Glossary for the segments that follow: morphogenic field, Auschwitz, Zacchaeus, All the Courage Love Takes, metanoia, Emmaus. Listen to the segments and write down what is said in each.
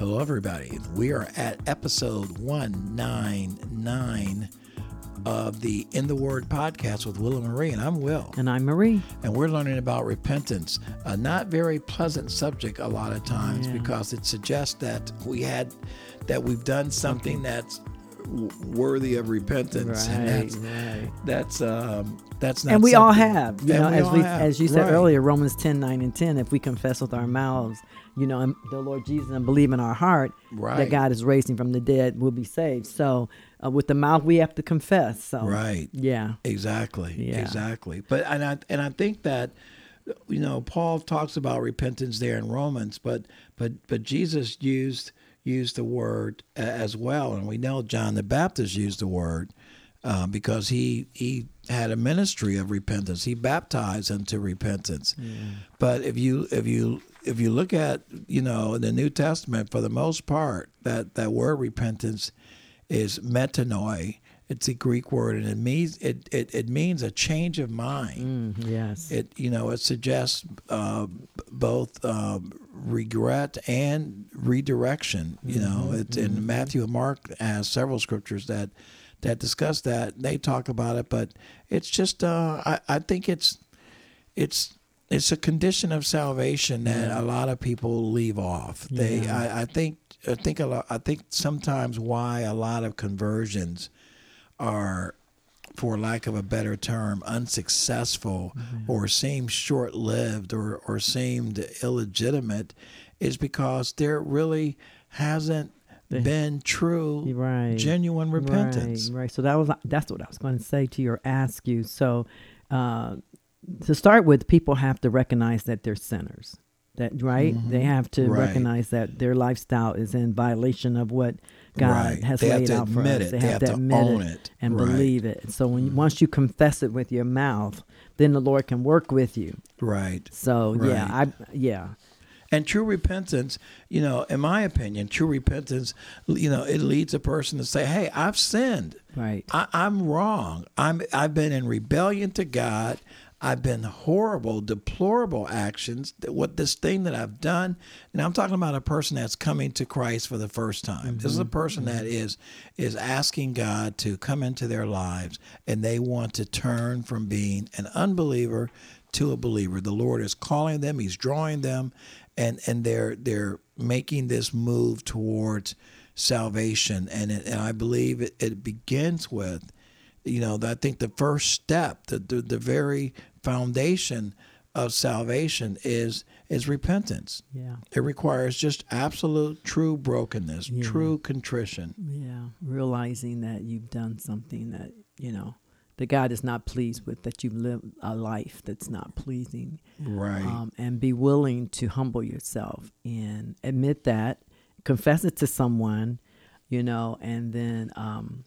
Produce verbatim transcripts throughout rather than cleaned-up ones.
Hello, everybody. We are at episode one ninety-nine of the In the Word podcast with Will and Marie, and I'm Will. And I'm Marie. And we're learning about repentance, a not very pleasant subject a lot of times yeah. because it suggests that we had, that we've done something that's worthy of repentance. Right, and that's, right. that's, um, that's not And we something. all have, you and know, we as we, have. as you said right. earlier, Romans ten, nine and ten, if we confess with our mouths, you know, and the Lord Jesus and believe in our heart right. that God is raising from the dead, we'll be saved. So uh, with the mouth, we have to confess. So Right. Yeah. Exactly. Yeah. Exactly. But, and I, and I think that, you know, Paul talks about repentance there in Romans, but, but, but Jesus used used the word as well. And we know John the Baptist used the word uh, because he he had a ministry of repentance. He baptized unto repentance. Yeah. But if you if you if you look at, you know, in the New Testament, for the most part, that, that word repentance is metanoia. It's a Greek word, and it means it, it, it means a change of mind. Mm, yes. It you know it suggests uh, both uh, regret and redirection. You know, mm-hmm, it's mm-hmm. in Matthew and Mark has several scriptures that that discuss that. They talk about it, but it's just uh, I I think it's it's it's a condition of salvation that yeah. a lot of people leave off. Yeah. They I, I think I think a lot, I think sometimes why a lot of conversions are, for lack of a better term, unsuccessful mm-hmm. or seem short-lived or, or seemed illegitimate is because there really hasn't the, been true, right, genuine repentance. Right, right. So that was that's what I was going to say to your ask you. So uh, to start with, people have to recognize that they're sinners. That right, mm-hmm. they have to right. recognize that their lifestyle is in violation of what God right. has they laid out for us. It. They, they have, have to admit own it, it and right. believe it. So when mm-hmm. once you confess it with your mouth, then the Lord can work with you. Right. So right. yeah, I yeah. And true repentance, you know, in my opinion, true repentance, you know, it leads a person to say, "Hey, I've sinned. Right. I, I'm wrong. I'm I've been in rebellion to God. I've been horrible, deplorable actions, what this thing that I've done." And I'm talking about a person that's coming to Christ for the first time. Mm-hmm. This is a person mm-hmm. that is is asking God to come into their lives, and they want to turn from being an unbeliever to a believer. The Lord is calling them, He's drawing them, and, and they're they're making this move towards salvation. And it, and I believe it, it begins with, you know, I think the first step, the the, the very foundation of salvation is is repentance. Yeah. It requires just absolute true brokenness, yeah. true contrition. Yeah. Realizing that you've done something that, you know, that God is not pleased with, that you've lived a life that's not pleasing. Right. Um, and be willing to humble yourself and admit that, confess it to someone, you know, and then um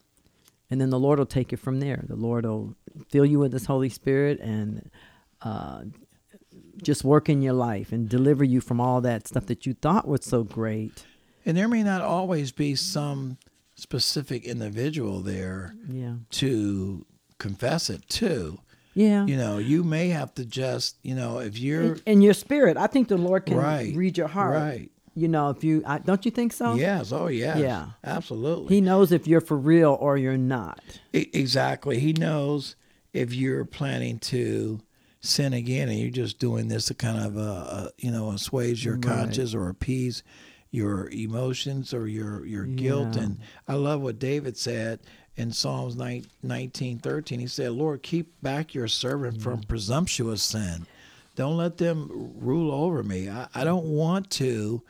And then the Lord will take it from there. The Lord will fill you with His Holy Spirit and uh, just work in your life and deliver you from all that stuff that you thought was so great. And there may not always be some specific individual there yeah. to confess it to. Yeah. You know, you may have to just, you know, if you're... In your spirit. I think the Lord can right, read your heart. Right. You know, if you, I, don't you think so? Yes. Oh, yes. Yeah. Absolutely. He knows if you're for real or you're not. E- exactly. He knows if you're planning to sin again and you're just doing this to kind of, uh, uh, you know, assuage your right. conscience or appease your emotions or your, your guilt. Yeah. And I love what David said in Psalms nineteen, thirteen. He said, "Lord, keep back your servant yeah. from presumptuous sin. Don't let them rule over me. I, I don't want to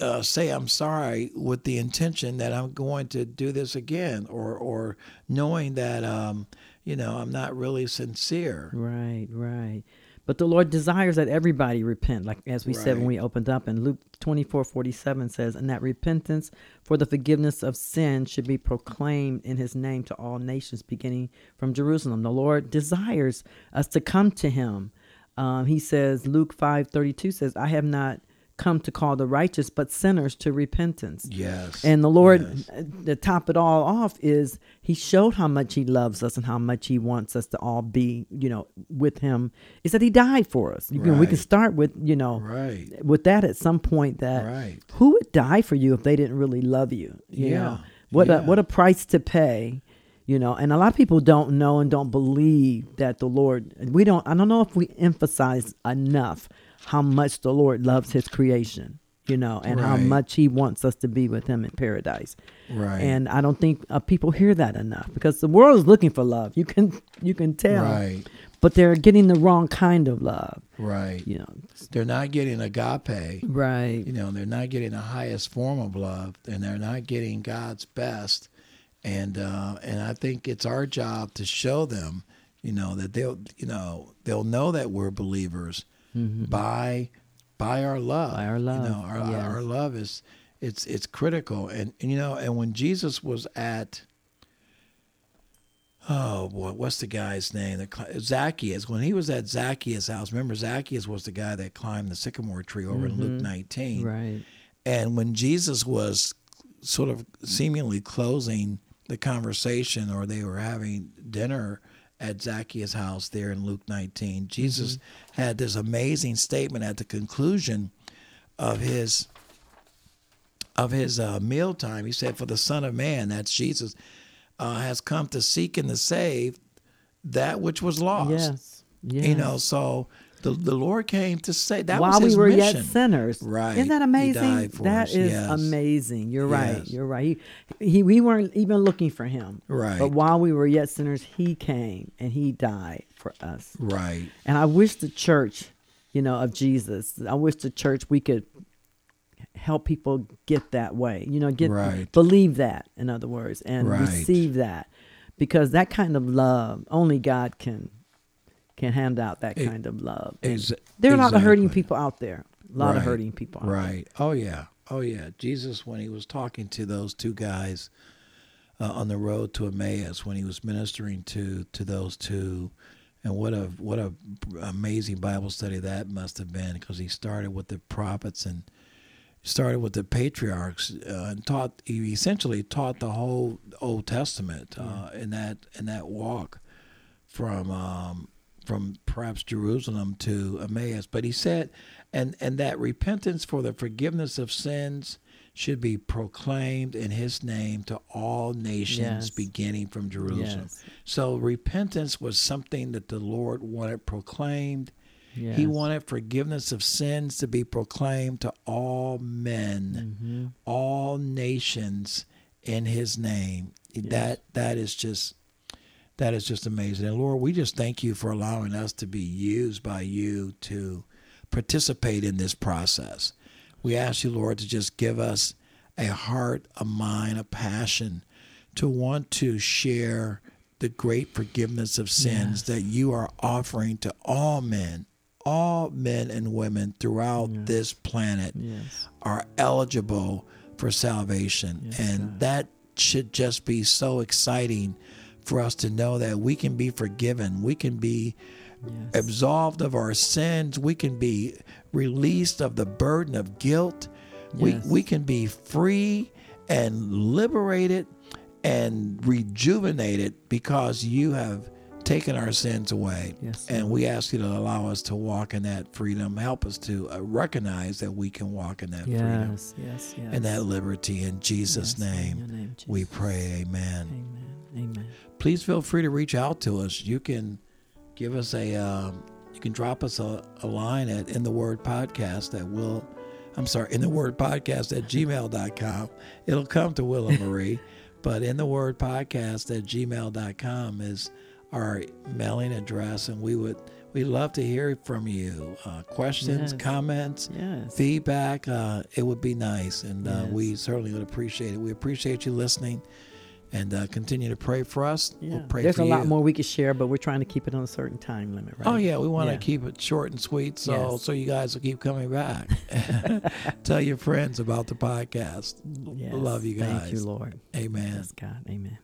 Uh, say I'm sorry with the intention that I'm going to do this again, or or knowing that um, you know, I'm not really sincere." Right, right. But the Lord desires that everybody repent, like as we right. said when we opened up. And Luke twenty-four forty-seven says, "And that repentance for the forgiveness of sin should be proclaimed in His name to all nations, beginning from Jerusalem." The Lord desires us to come to Him. Um, he says, Luke five thirty-two says, "I have not come to call the righteous, but sinners to repentance. Yes. And the Lord, yes. to top it all off, is he showed how much he loves us and how much he wants us to all be, you know, with him. Is that he died for us. You right. can, we can start with, you know, right. with that at some point that right. who would die for you if they didn't really love you? you yeah. know? What yeah. a, what a price to pay. You know, and a lot of people don't know and don't believe that the Lord, we don't, I don't know if we emphasize enough how much the Lord loves his creation, you know, and right. how much he wants us to be with him in paradise. Right. And I don't think uh, people hear that enough, because the world is looking for love. You can, you can tell, right. but they're getting the wrong kind of love. Right. You know, they're not getting agape. Right. You know, they're not getting the highest form of love, and they're not getting God's best. And uh, and I think it's our job to show them, you know, that they'll, you know, they'll know that we're believers mm-hmm. by by our love. By our love, you know, our, yes. our love is it's it's critical. And, and you know, and when Jesus was at, oh boy, what's the guy's name? The, Zacchaeus. When he was at Zacchaeus' house, remember Zacchaeus was the guy that climbed the sycamore tree over mm-hmm. in Luke nineteen, right? And when Jesus was sort of seemingly closing the conversation, or they were having dinner at Zacchaeus' house there in Luke nineteen. Jesus mm-hmm. had this amazing statement at the conclusion of his of his uh, mealtime. He said, "For the Son of Man," that's Jesus, uh, "has come to seek and to save that which was lost." Yes, yes. You know, so the the Lord came to save. That While was his we were mission. Yet sinners, right? Isn't that amazing? He died for that us. Is yes. amazing. You're yes. right. You're right. He, he we weren't even looking for him, right? But while we were yet sinners, he came and he died for us, right? And I wish the church, you know, of Jesus. I wish the church we could help people get that way. You know, get right. believe that. In other words, and right. receive that, because that kind of love only God can. can hand out that kind of love. Ex- there are a lot exactly. of hurting people out there. A lot right. of hurting people out right. there. Oh, yeah. Oh, yeah. Jesus, when he was talking to those two guys uh, on the road to Emmaus, when he was ministering to to those two, and what a what a amazing Bible study that must have been, because he started with the prophets and started with the patriarchs uh, and taught, he essentially taught the whole Old Testament uh, yeah. in that in that walk from... Um, from perhaps Jerusalem to Emmaus. But he said, and, and that repentance for the forgiveness of sins should be proclaimed in his name to all nations, yes. beginning from Jerusalem. Yes. So repentance was something that the Lord wanted proclaimed. Yes. He wanted forgiveness of sins to be proclaimed to all men, mm-hmm. all nations in his name. Yes. That that is just That is just amazing. And Lord, we just thank you for allowing us to be used by you to participate in this process. We ask you, Lord, to just give us a heart, a mind, a passion to want to share the great forgiveness of sins yes. that you are offering to all men, all men and women throughout yes. this planet yes. are eligible for salvation. Yes, and God. That should just be so exciting for us to know that we can be forgiven, we can be yes. absolved of our sins, we can be released of the burden of guilt, yes. we we can be free and liberated and rejuvenated because you have taken our sins away. Yes. And we ask you to allow us to walk in that freedom. Help us to recognize that we can walk in that yes, freedom yes, yes. and that liberty. In Jesus' yes, name, in your name Jesus. We pray, amen. Amen. Amen. Please feel free to reach out to us. You can give us a, uh, you can drop us a, a line at in the word podcast that will, I'm sorry, in the word podcast at gmail dot com. It'll come to Will and Marie, but in the word podcast at gmail dot com is our mailing address. And we would, we love to hear from you. Uh, questions, yes. comments, yes. feedback. Uh, it would be nice. And yes. uh, we certainly would appreciate it. We appreciate you listening. And uh, continue to pray for us. Yeah. We'll pray There's for you. There's a lot more we could share, but we're trying to keep it on a certain time limit, right? Oh, yeah. We want yeah. to keep it short and sweet so, yes. so you guys will keep coming back. Tell your friends about the podcast. Yes. Love you guys. Thank you, Lord. Amen. Yes, God. Amen.